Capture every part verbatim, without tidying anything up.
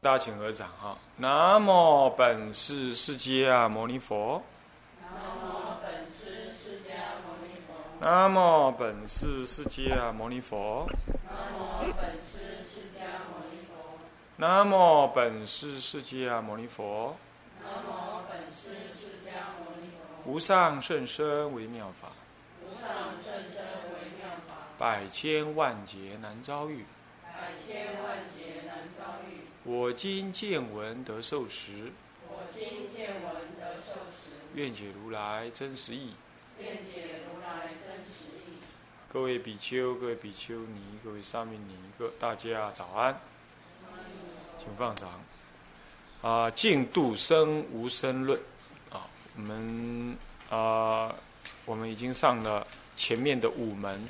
大家请合掌哈。南无本师释迦牟尼佛。南无本师释迦牟尼佛。南无本师释迦牟尼佛。无上甚深微妙法，百千万劫难遭遇。我今见闻得受持，愿解如来真实义。各位比丘、各位比丘尼、各位沙弥尼，大家早安，请放掌。啊，净度生无生论啊，我们啊，我们已经上了前面的五门，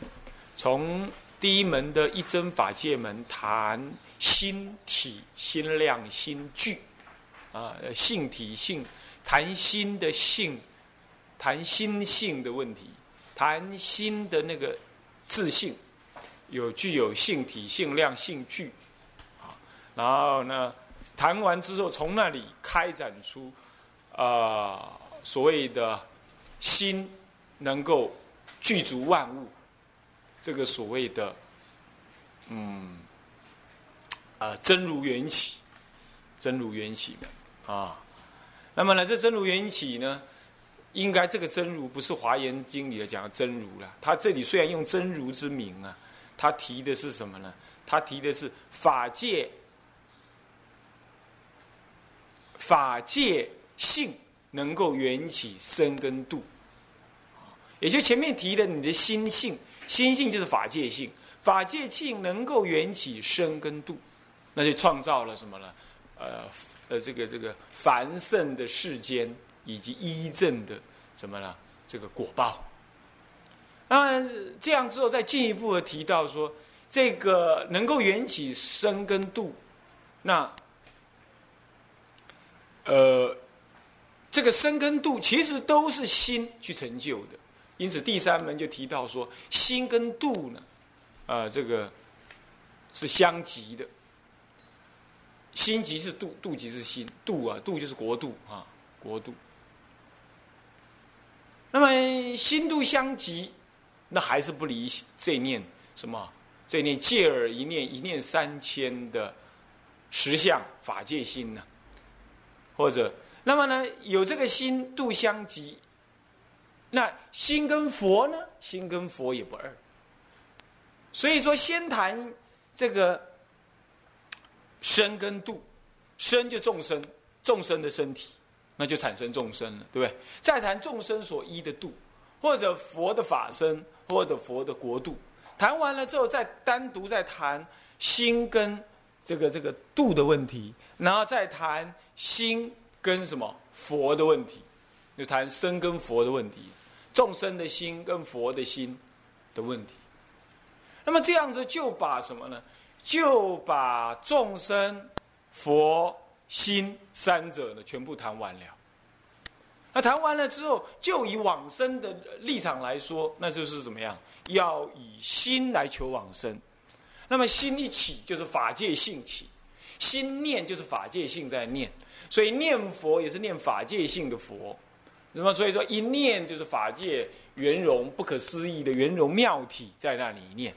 从第一门的一真法界门谈心体、心量、心具啊，性体性，谈心的性，谈心性的问题。谈心的那个自性，有具有性体、性量、性具，啊，然后呢，谈完之后，从那里开展出，呃，所谓的心能够具足万物，这个所谓的，嗯，啊、呃，真如缘起，真如缘起啊，那么呢，这真如缘起呢？应该这个真如不是华严经里的讲的真如啦，他这里虽然用真如之名啊，他提的是什么呢？他提的是法界，法界性能够缘起生跟度，也就前面提的你的心性，心性就是法界性，法界性能够缘起生跟度，那就创造了什么呢？呃呃，这个这个繁盛的世间。以及依正的什么呢？这个果报。那这样之后，再进一步的提到说，这个能够缘起生跟度，那呃，这个生跟度其实都是心去成就的。因此，第三门就提到说，心跟度呢，呃，这个是相即的。心即是度，度即是心，度啊，度就是国度啊，国度。那么心度相即，那还是不离这念什么？这念戒耳一念，一念三千的实相法界心呢、啊？或者，那么呢，有这个心度相即，那心跟佛呢？心跟佛也不二。所以说，先谈这个身跟度，身就众生，众生的身体。那就产生众生了，对不对？再谈众生所依的度，或者佛的法身，或者佛的国度。谈完了之后，再单独再谈心跟这个这个度的问题，然后再谈心跟什么佛的问题，就谈身跟佛的问题，众生的心跟佛的心的问题。那么这样子就把什么呢？就把众生、佛、心三者呢，全部谈完了。那谈完了之后，就以往生的立场来说，那就是怎么样？要以心来求往生。那么心一起，就是法界性起；心念就是法界性在念，所以念佛也是念法界性的佛。那么所以说，一念就是法界圆融不可思议的圆融妙体在那里念。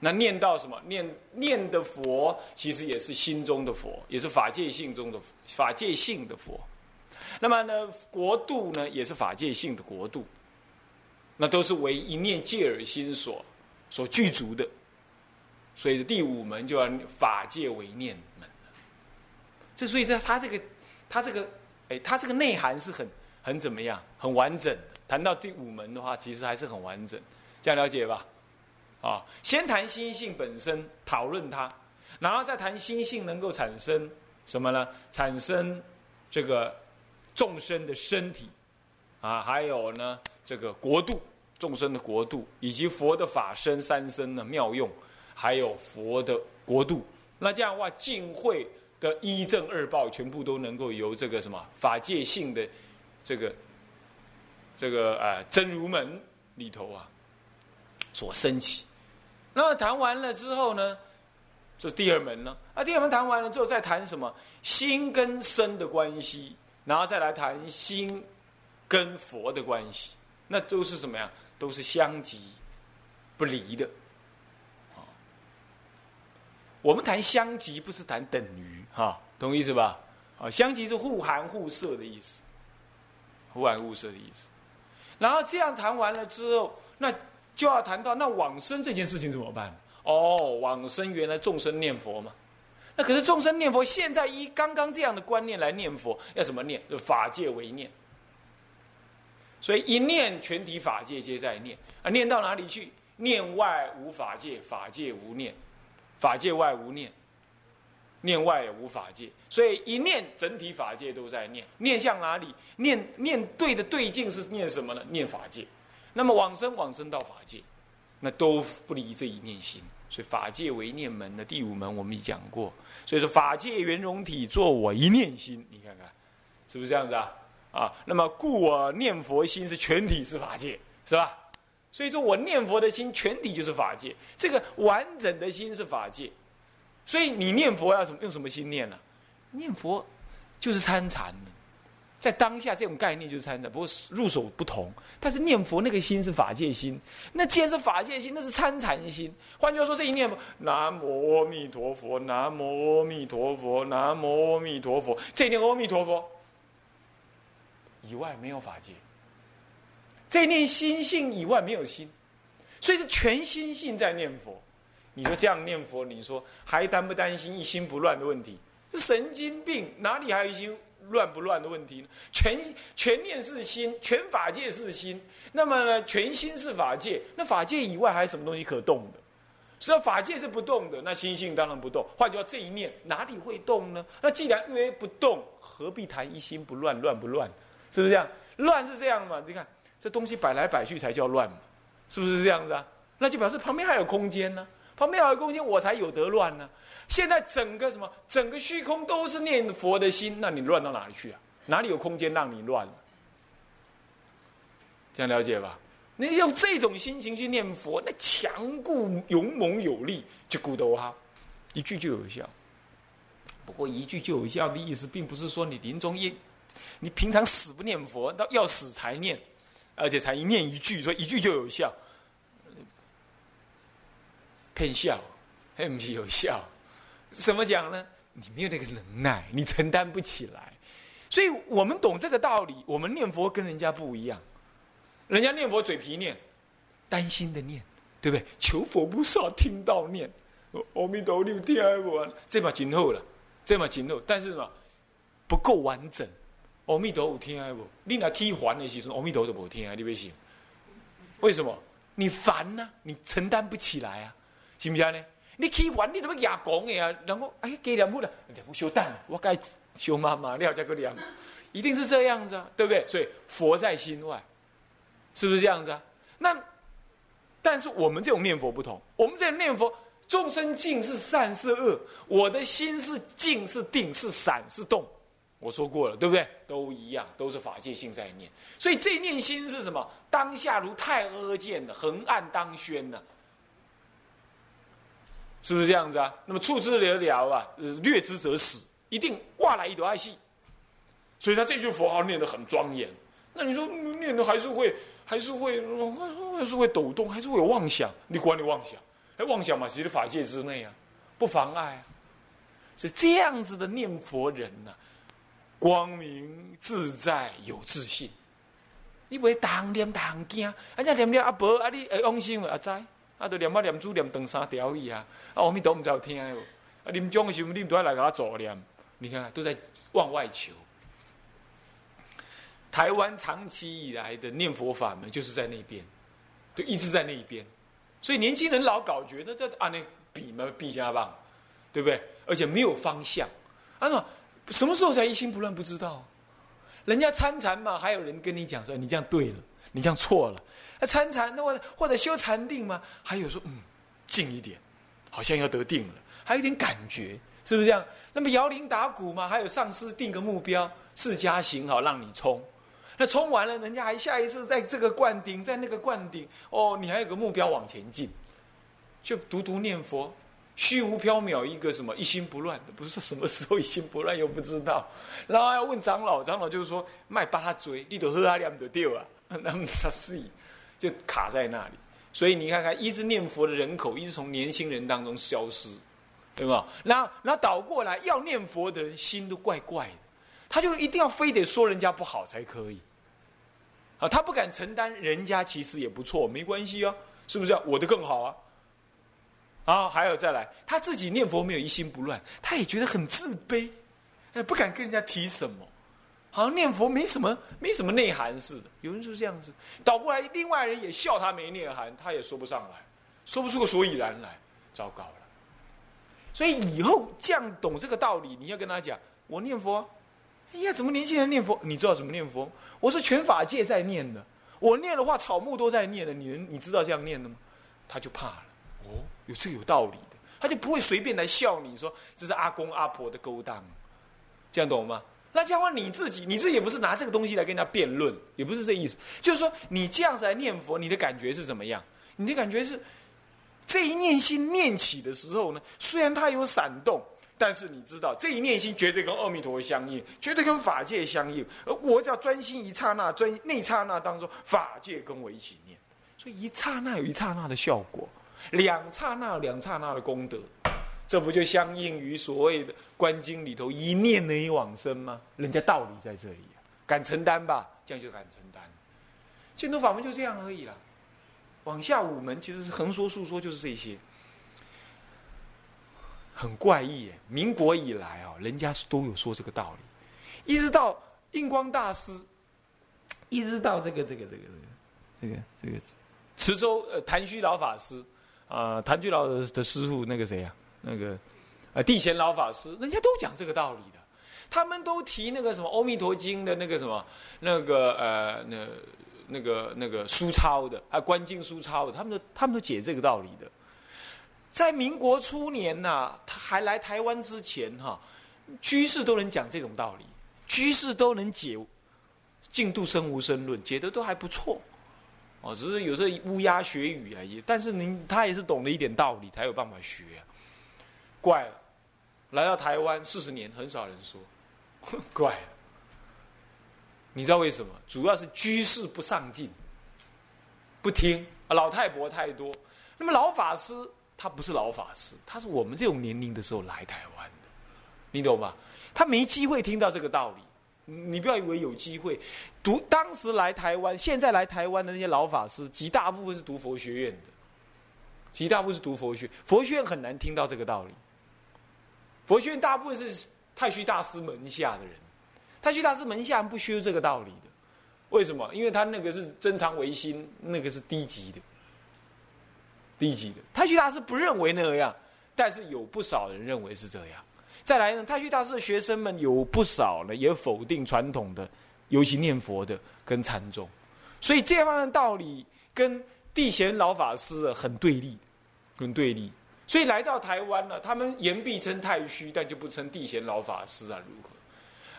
那念到什么？念念的佛，其实也是心中的佛，也是法界性中的法界性的佛。那么呢，国度呢，也是法界性的国度。那都是为一念戒耳心所所具足的。所以第五门就要法界为念门了。这所以说，他这个他这个哎，他这个内涵是很很怎么样？很完整的。谈到第五门的话，其实还是很完整。这样了解吧？啊，先谈心性本身，讨论它，然后再谈心性能够产生什么呢？产生这个众生的身体，啊，还有呢这个国度，众生的国度，以及佛的法身三身的妙用，还有佛的国度。那这样的话，净慧的一正二报全部都能够由这个什么法界性的这个这个啊真如门里头啊所升起。那么谈完了之后呢，这是第二门呢、啊。啊，第二门谈完了之后，再谈什么心跟身的关系，然后再来谈心跟佛的关系，那都是什么呀？都是相即不离的。我们谈相即，不是谈等于，哈，懂意思吧？啊，相即是互含互摄的意思，互含互摄的意思。然后这样谈完了之后，那就要谈到那往生这件事情怎么办？哦，往生原来众生念佛嘛，那可是众生念佛，现在依刚刚这样的观念来念佛，要怎么念？就法界为念，所以一念全体法界皆在念啊，念到哪里去？念外无法界，法界无念。法界外无念，念外也无法界，所以一念整体法界都在念。念向哪里？念念对的对境是念什么呢？念法界。那么往生往生到法界，那都不离这一念心。所以法界为念门的第五门，我们已讲过。所以说法界圆融体，作我一念心。你看看，是不是这样子啊？啊，那么故我念佛心是全体是法界，是吧？所以说我念佛的心全体就是法界，这个完整的心是法界。所以你念佛要什么用什么心念呢、啊？念佛就是参禅，在当下这种概念就是参禅，不过入手不同。但是念佛那个心是法界心，那既然是法界心，那是参禅心。换句话说，这一念佛，南无阿弥陀佛，南无阿弥陀佛，南无阿弥陀佛，这一念阿弥陀佛以外没有法界。这念心性以外没有心，所以是全心性在念佛。你说这样念佛，你说还担不担心一心不乱的问题？这神经病，哪里还有一心乱不乱的问题呢？全全念是心，全法界是心，那么呢，全心是法界，那法界以外还有什么东西可动的？所以法界是不动的，那心性当然不动。换句话，这一念哪里会动呢？那既然曰不动，何必谈一心不乱？乱不乱？是不是这样？乱是这样嘛？你看。这东西摆来摆去才叫乱嘛，是不是这样子啊？那就表示旁边还有空间呢、啊，旁边还有空间，我才有得乱呢、啊。现在整个什么，整个虚空都是念佛的心，那你乱到哪里去啊？哪里有空间让你乱、啊？这样了解吧？你用这种心情去念佛，那强固、勇猛有力，就骨头哈，一句就有效。不过一句就有效的意思，并不是说你临终一，你平常死不念佛，到要死才念。而且才一念一句，所以一句就有效，骗笑，还不是有效？怎么讲呢？你没有那个能耐，你承担不起来。所以我们懂这个道理，我们念佛跟人家不一样。人家念佛嘴皮念，担心的念，对不对？求佛菩萨听到念，阿弥陀佛听完，这嘛真好了，这嘛真好，但是嘛不够完整。阿弥陀有听的无？你若起烦的时阵，阿弥陀就无听，你别信。为什么？你烦呐、啊，你承担不起来啊，是不是呢？你起烦，你怎么也讲的啊？然后哎，给念佛了，念佛修蛋，我该修妈妈了才个念，一定是这样子啊，对不对？所以佛在心外，是不是这样子啊？那但是我们这种念佛不同，我们这种念佛，众生净是善是恶，我的心是净是定是散是动。我说过了，对不对？都一样，都是法界性在念。所以这念心是什么？当下如太阿见了，横按当宣了，是不是这样子啊？那么处之得了啊，略之则死，一定哇来一朵爱戏。所以他这句佛号念得很庄严。那你说念的还是会，还是会，还是会抖动，还是会有妄想？你管你妄想，哎，妄想嘛，其实法界之内啊，不妨碍啊。是这样子的念佛人呢、啊。光明自在有自信，你袂当念当惊，啊！你念了啊无啊，你会往生无啊？知啊，都念啊念珠念断三条去啊！啊，阿弥陀佛唔知有听无？啊，临终的时候你唔要来给他助念，你看看都在往外求。台湾长期以来的念佛法门就是在那边，就一直在那边，所以年轻人老搞觉得这啊那比嘛比加棒，对不对？而且没有方向，啊那。什么时候才一心不乱？不知道、啊，人家参禅嘛，还有人跟你讲说你这样对了，你这样错了。那参禅，那或或者修禅定嘛，还有说嗯，静一点，好像要得定了，还有一点感觉，是不是这样？那么摇铃打鼓嘛，还有上师定个目标，释迦行好让你冲，那冲完了，人家还下一次在这个灌顶，在那个灌顶，哦，你还有个目标往前进，就独独念佛，虚无缥缈一个什么一心不乱，不是什么时候一心不乱又不知道。然后要问长老，长老就是说卖把他追，你都喝阿念就对了，那么他是就卡在那里。所以你看看，一直念佛的人口一直从年轻人当中消失，对吧？然后然后倒过来，要念佛的人心都怪怪的，他就一定要非得说人家不好才可以。啊，他不敢承担，人家其实也不错，没关系啊，是不是啊？我的更好啊，啊，还有再来，他自己念佛没有一心不乱，他也觉得很自卑，不敢跟人家提什么，好像念佛没什么没什么内涵似的。有人说这样子，倒过来，另外人也笑他没内涵，他也说不上来，说不出个所以然来，糟糕了。所以以后这样懂这个道理，你要跟他讲，我念佛啊。哎呀，怎么年轻人念佛？你知道怎么念佛？我是全法界在念的，我念的话草木都在念的，你你知道这样念的吗？他就怕了，哦，有这有道理的，他就不会随便来笑你说这是阿公阿婆的勾当，这样懂吗？那这样的话你自己你自己也不是拿这个东西来跟人家辩论，也不是这意思，就是说你这样子来念佛，你的感觉是怎么样？你的感觉是这一念心念起的时候呢，虽然它有闪动。但是你知道，这一念心绝对跟阿弥陀佛相应，绝对跟法界相应。而我只要专心一刹那，专那一刹那当中，法界跟我一起念，所以一刹那有一刹那的效果，两刹那有两刹那的功德，这不就相应于所谓的《观经》里头一念能以往生吗？人家道理在这里、啊，敢承担吧？这样就敢承担。净土法门就这样而已啦。往下五门其实是横说竖说，就是这些。很怪异耶！民国以来啊、哦，人家都有说这个道理，一直到印光大师，一直到这个这个这个这个这个这个池州呃谭虚老法师啊、呃，谭虚老的师父那个谁呀、啊？那个呃地贤老法师，人家都讲这个道理的，他们都提那个什么《阿弥陀经》的那个什么那个呃那那个那个疏钞的啊，《观经》疏钞的，他们都他们都解这个道理的。在民国初年呐、啊，他还来台湾之前哈、啊，居士都能讲这种道理，居士都能解净度生无生论，解得都还不错，哦，只是有时候乌鸦学语而已。但是您他也是懂了一点道理，才有办法学、啊。怪了，来到台湾四十年，很少人说，怪了。你知道为什么？主要是居士不上进，不听，老太婆太多。那么老法师。他不是老法师，他是我们这种年龄的时候来台湾的，你懂吗？他没机会听到这个道理，你不要以为有机会。读当时来台湾，现在来台湾的那些老法师，极大部分是读佛学院的，极大部分是读佛学，佛学院很难听到这个道理。佛学院大部分是太虚大师门下的人，太虚大师门下不修这个道理的，为什么？因为他那个是真常唯心，那个是低级的。低级的太虚大师不认为那样，但是有不少人认为是这样。再来呢，太虚大师的学生们有不少呢，也否定传统的，尤其念佛的跟禅宗，所以这方面的道理跟地贤老法师、啊、很对立，很对立。所以来到台湾呢、啊，他们言必称太虚，但就不称地贤老法师啊，如何？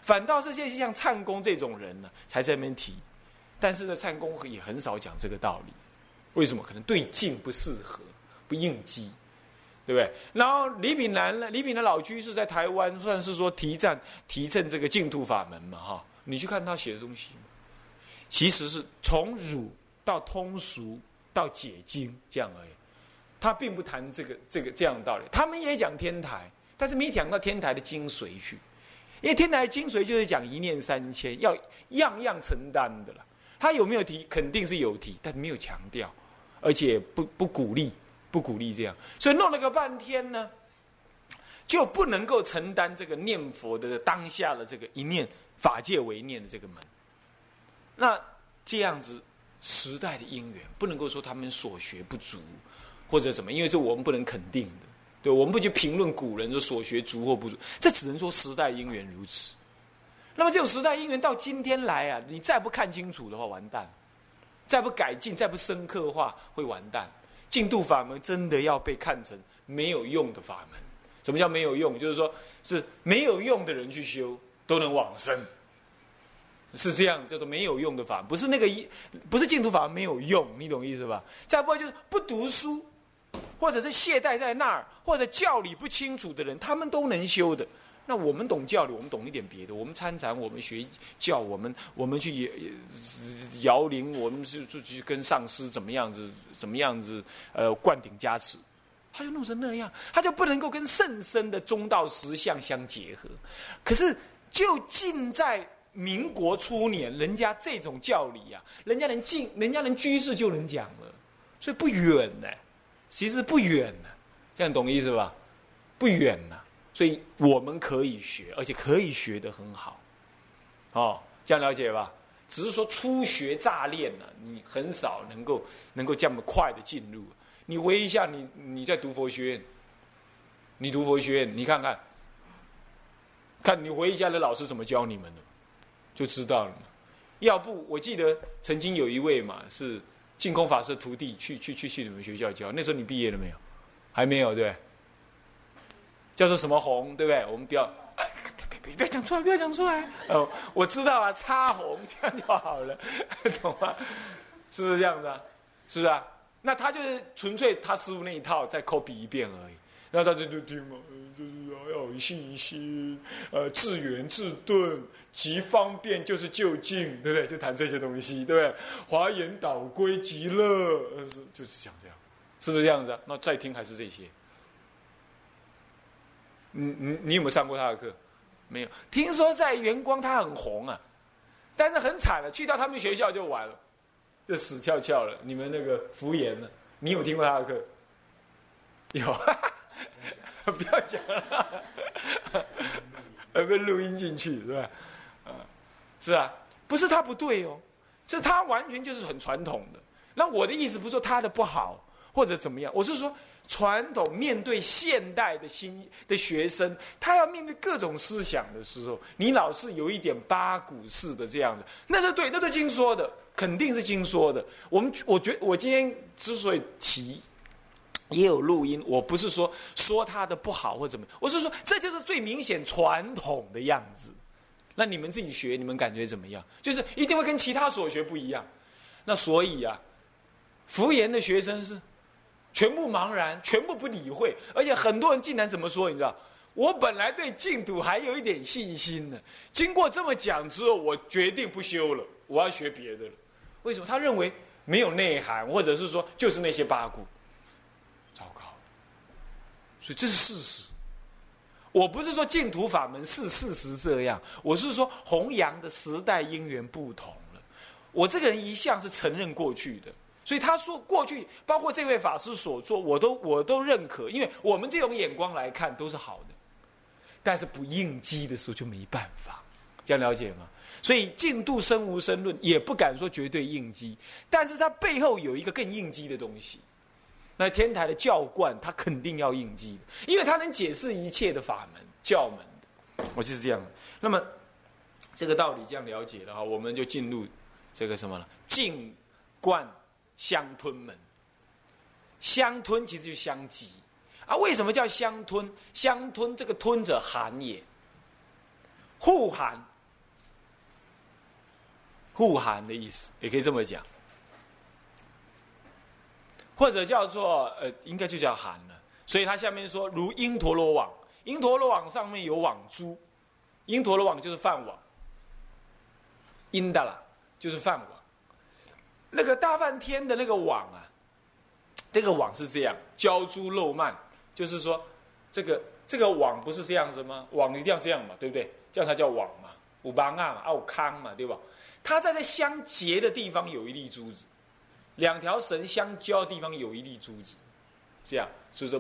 反倒是现在像禅公这种人呢、啊，才在那边提，但是呢，禅公也很少讲这个道理。为什么？可能对境不适合，不应激，对不对？然后李炳南呢？李炳南老居士在台湾算是说提倡提倡这个净土法门嘛，哈。你去看他写的东西，其实是从儒到通俗到解经这样而已。他并不谈这个这个这样的道理。他们也讲天台，但是没讲到天台的精髓去，因为天台的精髓就是讲一念三千，要样样承担的啦。他有没有提？肯定是有提，但是没有强调。而且不不鼓励，不鼓励这样，所以弄了个半天呢，就不能够承担这个念佛的当下的这个一念法界为念的这个门。那这样子时代的因缘，不能够说他们所学不足或者什么，因为这我们不能肯定的，对，我们不去评论古人说所学足或不足，这只能说时代因缘如此。那么这种时代因缘到今天来啊，你再不看清楚的话，完蛋了。再不改进，再不深刻化，会完蛋。净土法门真的要被看成没有用的法门。什么叫没有用？就是说是没有用的人去修都能往生，是这样，叫做没有用的法门。不是那个不是净土法门没有用，你懂意思吧？再不然就是不读书，或者是懈怠在那儿，或者教理不清楚的人，他们都能修的。那我们懂教理，我们懂一点别的，我们参禅，我们学教，我们我们去摇铃，我们是去跟上师怎么样子，怎么样子，呃，灌顶加持，他就弄成那样，他就不能够跟甚深的中道实相相结合。可是就近在民国初年，人家这种教理啊，人家能进，人家能居士就能讲了，所以不远呢、欸。其实不远呢、啊，这样懂意思吧？不远呢、啊，所以我们可以学，而且可以学得很好，哦，这样了解吧？只是说初学乍练呢、啊，你很少能够能够这么快的进入。你回忆一下你，你你在读佛学院，你读佛学院，你看看，看你回忆一下的老师怎么教你们的，就知道了嘛。要不我记得曾经有一位嘛是。净空法师徒弟去去去去你们学校教，那时候你毕业了没有？还没有，对不对？叫做什么红，对不对？我们不要，哎、别不要讲出来，不要讲出来。哦，我知道啊，插红这样就好了，懂吗？是不是这样子啊？是不是啊？那他就是纯粹他师父那一套再 copy 一遍而已。然后他就就听嘛，就是要有信心，呃，自圆自顿，极方便就是就近，对不对？就谈这些东西，对不对？华严导归极乐，是就是讲这样，是不是这样子啊？那再听还是这些。你你你有没有上过他的课？没有。听说在元光他很红啊，但是很惨了，去到他们学校就完了，就死翘翘了。你们那个福严呢？你有听过他的课？有。不要讲了，而被录音进去是吧？啊，是啊，不是他不对哦，这他完全就是很传统的。那我的意思不是说他的不好或者怎么样，我是说传统面对现代的新的学生，他要面对各种思想的时候，你老是有一点八股式的这样子，那是对，那是经说的，肯定是经说的。我们我觉得我今天之所以提。也有录音，我不是说说他的不好或怎么，我是说这就是最明显传统的样子。那你们自己学，你们感觉怎么样？就是一定会跟其他所学不一样。那所以啊，福严的学生是全部茫然，全部不理会，而且很多人竟然怎么说？你知道，我本来对净土还有一点信心呢，经过这么讲之后，我决定不修了，我要学别的了。为什么？他认为没有内涵，或者是说就是那些八股。所以这是事实，我不是说净土法门是事实这样，我是说弘扬的时代因缘不同了。我这个人一向是承认过去的，所以他说过去包括这位法师所做，我都我都认可，因为我们这种眼光来看都是好的，但是不应激的时候就没办法，这样了解吗？所以净土生无生论也不敢说绝对应激，但是它背后有一个更应激的东西。那天台的教观，他肯定要应激的，因为他能解释一切的法门、教门的。我就是这样。那么，这个道理这样了解了哈，我们就进入这个什么了？净观相吞门。相吞其实就相即啊。为什么叫相吞？相吞这个吞者含也，互含，互含的意思，也可以这么讲。或者叫做呃，应该就叫含了。所以他下面说，如因陀罗网，因陀罗网上面有网珠，因陀罗网就是饭网，因的啦，就是饭网。那个大梵天的那个网啊，那个网是这样，浇珠漏蔓，就是说这个这个网不是这样子吗？网一定要这样嘛，对不对？这样才叫网嘛，五八啊嘛，奥康嘛，对吧？它在这相结的地方有一粒珠子。两条绳相交的地方有一粒珠子，这样，所以说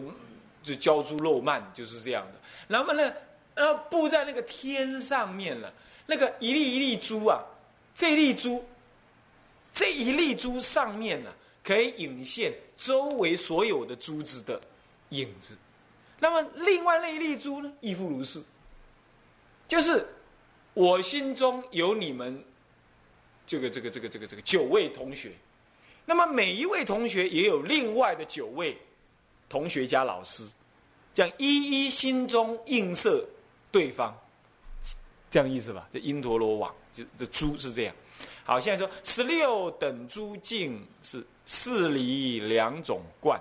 就交珠漏蔓就是这样的。然后呢，然后布在那个天上面了，那个一粒一粒珠啊，这粒珠，这一粒珠上面呢、啊，可以引现周围所有的珠子的影子。那么另外那一粒珠呢，亦复如是，就是我心中有你们这个这个这个这个这个九位同学。那么每一位同学也有另外的九位同学加老师，这样一一心中映射对方，这样意思吧？这因陀罗网，这这珠是这样。好，现在说十六等珠净是四离两种观，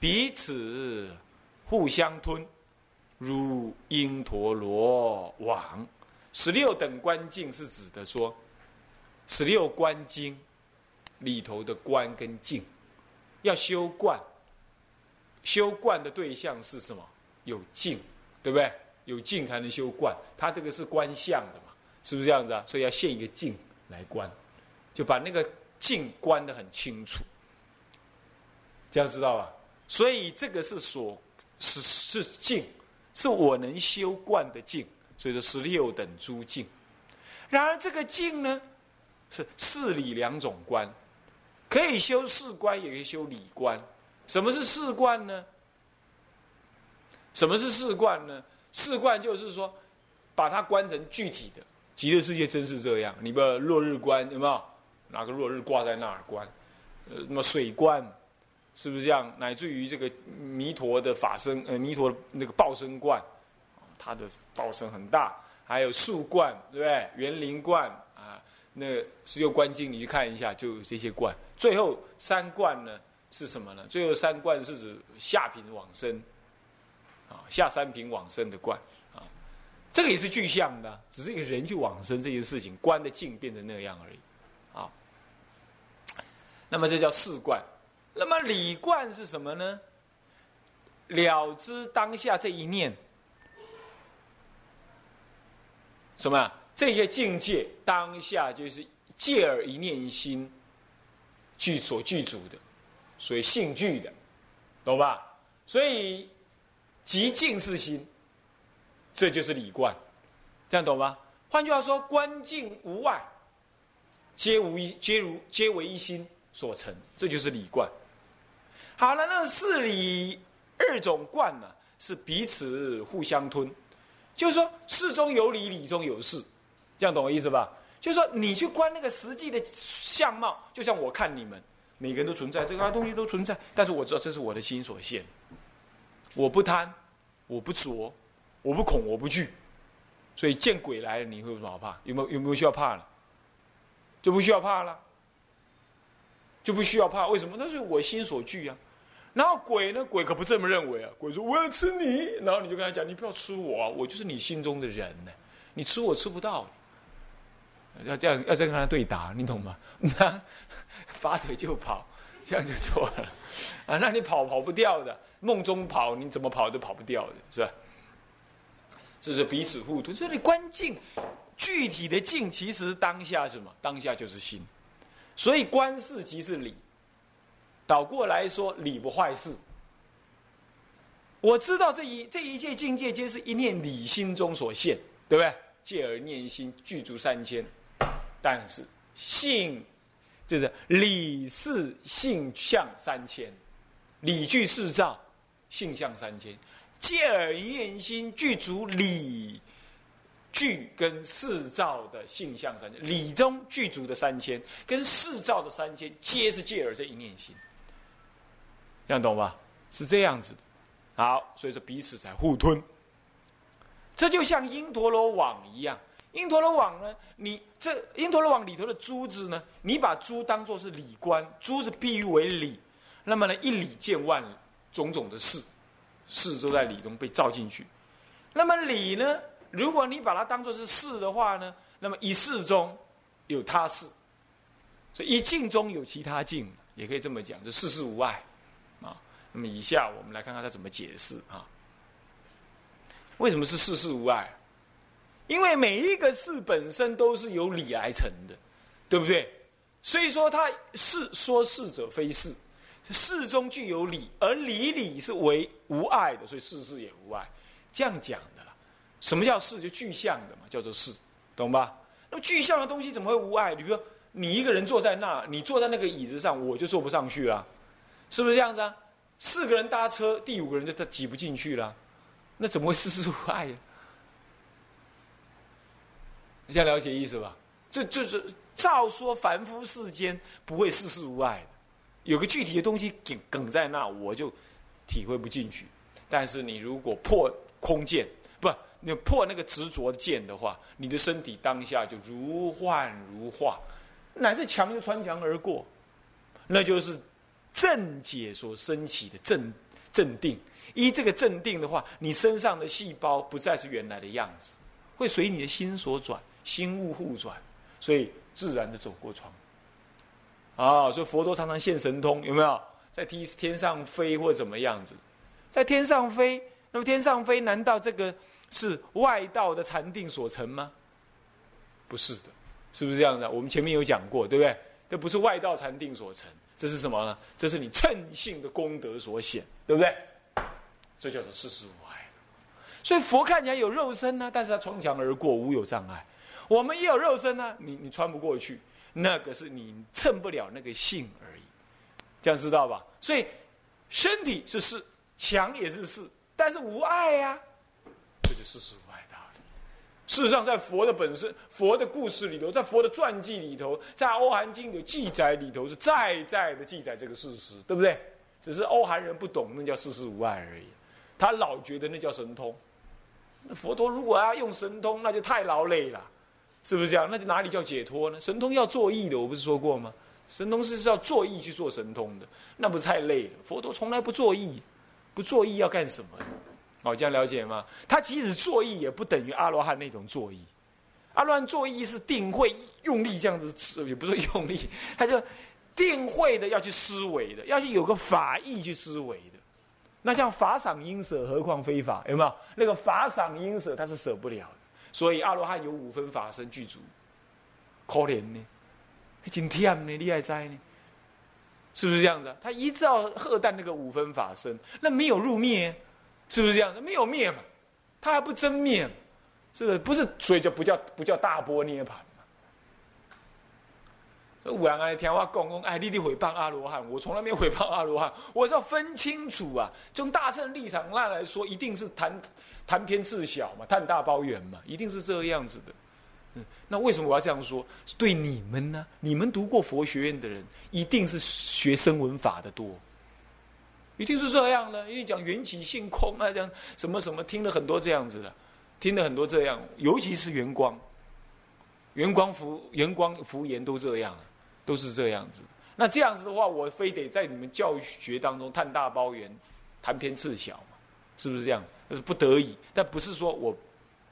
彼此互相吞，如因陀罗网。十六等观境是指的说，十六观经里头的观跟境，要修观。修观的对象是什么？有境，对不对？有境才能修观，它这个是观相的嘛，是不是这样子啊？所以要现一个境来观，就把那个境观得很清楚，这样知道吧？所以这个是所是是境，是我能修观的境，所以说十六等诸境。然而这个境呢，是事理两种观，可以修事观，也可以修理观。什么是事观呢？什么是事观呢？事观就是说，把它观成具体的。极乐世界真是这样，你把落日观有没有？哪个落日挂在那儿观？呃，那么水观是不是这样？乃至于这个弥陀的法身，呃，弥陀那个报身观，它的报身很大。还有树观，对不对？园林观啊，那十六观经你去看一下，就有这些观。最后三观呢？是什么呢？最后三观是指下品往生，啊，下三品往生的观啊，这个也是具象的，只是一个人去往生这件事情，观的境变成那样而已，啊。那么这叫事观。那么理观是什么呢？了知当下这一念，什么？这些境界当下就是借而一念心具所具足的。所以性具的，懂吧？所以极境是心，这就是理观，这样懂吗？换句话说，观境无外，皆无一，皆如皆为一心所成，这就是理观。好了，那事理二种观呢、啊，是彼此互相吞，就是说事中有理，理中有事，这样懂我意思吧？就是说你去观那个实际的相貌，就像我看你们。每个人都存在，这个东西都存在，但是我知道这是我的心所现，我不贪，我不着，我不恐，我不惧，所以见鬼来了，你会有什么好怕？有没有有没有需要怕了？就不需要怕了，就不需要怕。为什么？那是我心所惧啊。然后鬼呢？鬼可不这么认为啊。鬼说我要吃你，然后你就跟他讲，你不要吃我、啊，我就是你心中的人呢、啊，你吃我吃不到的。要这样，要这样跟他对打，你懂吗？那拔腿就跑，这样就错了啊！那你跑跑不掉的，梦中跑，你怎么跑都跑不掉的，是吧？这是彼此互吞。所以你观境，具体的境，其实当下什么？当下就是心。所以观事即是理，倒过来说，理不坏事。我知道这一这一切境界，皆是一念理心中所现，对不对？借而念心具足三千。但是性就是理事性相三千，理具事照，性相三千。借而念心具足理具跟事照的性相三千，理中具足的三千跟事照的三千，皆是借而这一念心。这样懂吧？是这样子的。好，所以说彼此才互吞。这就像因陀罗网一样。因陀罗网呢，你这因陀罗网里头的珠子呢，你把珠当作是理观，珠子譬喻为理，那么呢，一理见万理，种种的事，事都在理中被照进去。那么理呢，如果你把它当作是事的话呢，那么一事中有他事，所以一境中有其他境，也可以这么讲，就事事无碍啊。那么以下我们来看看他怎么解释啊。为什么是事事无碍？因为每一个事本身都是由理来成的，对不对？所以说它是说事者非事，事中具有理，而理理是为无碍的，所以事事也无碍，这样讲的啦。什么叫事？就具象的嘛，叫做事，懂吧？那么具象的东西怎么会无碍？比如说你一个人坐在那，你坐在那个椅子上，我就坐不上去啦，是不是这样子啊？四个人搭车，第五个人就挤不进去啦，那怎么会事事无碍啊？你这样了解意思吧？这就是照说凡夫世间不会事事无碍的，有个具体的东西梗梗在那，我就体会不进去。但是你如果破空见，不，你破那个执着见的话，你的身体当下就如幻如化，乃至墙就穿墙而过，那就是正解所升起的正镇定，依这个镇定的话，你身上的细胞不再是原来的样子，会随你的心所转，心物互转，所以自然的走过窗。啊，所以佛陀常常现神通，有没有？在天上飞或怎么样子？在天上飞，那么天上飞，难道这个是外道的禅定所成吗？不是的，是不是这样子、啊？我们前面有讲过，对不对？这不是外道禅定所成，这是什么呢？这是你称性的功德所显，对不对？这叫做事实无碍。所以佛看起来有肉身呢、啊，但是他穿墙而过，无有障碍。我们也有肉身呢、啊，你你穿不过去，那个是你称不了那个性而已，这样知道吧？所以身体是事，墙也是事，但是无碍呀、啊。这就事实无碍道理。事实上，在佛的本身、佛的故事里头，在佛的传记里头，在《欧韩经》有记载里头，是再再的记载这个事实，对不对？只是欧韩人不懂，那叫事实无碍而已。他老觉得那叫神通。那佛陀如果要用神通，那就太劳累了，是不是这样？那就哪里叫解脱呢？神通要作意的，我不是说过吗？神通是要作意去做神通的，那不是太累了？佛陀从来不作意，不作意要干什么呢？哦，这样了解吗？他即使作意，也不等于阿罗汉那种作意。阿罗汉作意是定慧用力这样子，也不是用力，他就定慧的要去思维的，要去有个法意去思维的。那像法赏应舍，何况非法？有没有那个法赏应舍，他是舍不了的。所以阿罗汉有五分法身具足，可怜呢，真忝呢，你还在呢，是不是这样子、啊？他依照荷担那个五分法身，那没有入灭。是不是这样子？没有灭嘛，他还不真灭嘛，是不是？不是，所以就不叫不叫大波涅盘嘛。有人听我讲讲，哎，你你毁谤阿罗汉，我从来没有毁谤阿罗汉，我是要分清楚啊。从大乘立场那来说，一定是谈谈偏自小嘛，谈大包圆嘛，一定是这样子的。嗯，那为什么我要这样说？是对你们呢、啊？你们读过佛学院的人，一定是学声闻法的多。一定是这样的，因为讲缘起性空啊，讲什么什么，听了很多这样子的，听了很多这样，尤其是圆光、圆光福、圆光福言都这样，都是这样子。那这样子的话，我非得在你们教学当中探大包圆，谈偏次小嘛，是不是这样？那是不得已，但不是说我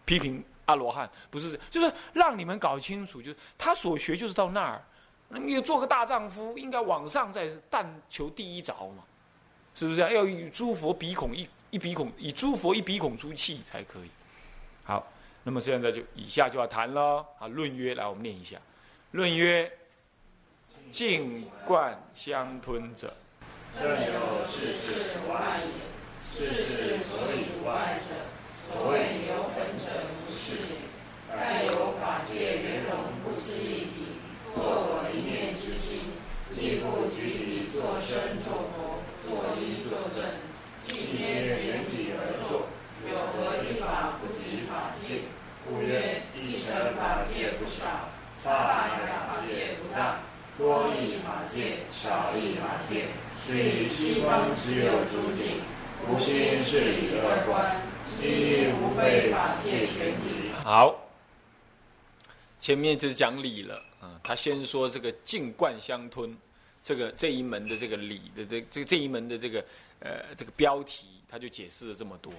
批评阿罗汉，不是，就是让你们搞清楚，就是他所学就是到那儿，那你做个大丈夫，应该往上再但求第一着嘛。是不是这样？要以诸佛鼻孔一一鼻孔，以诸佛一鼻孔出气才可以。好，那么现在就以下就要谈了啊。论曰，来我们念一下。论曰：静观相吞者，正有世事无碍也。世事所以无碍者，所谓有本者不是也。但有法界圆融不思议体，作我一念之心，亦复举体作身作佛。作一作证，既皆缘体而作，有何一法不及法界？故曰：一成法界不少，差法界不大，多一法界，少一法界。是以西方之有诸境，无心是以二观，一一无非法界全体。好，前面就讲理了啊、嗯，他先说这个静观相吞。这个这一门的这个理的这这这一门的这个呃这个标题，他就解释了这么多。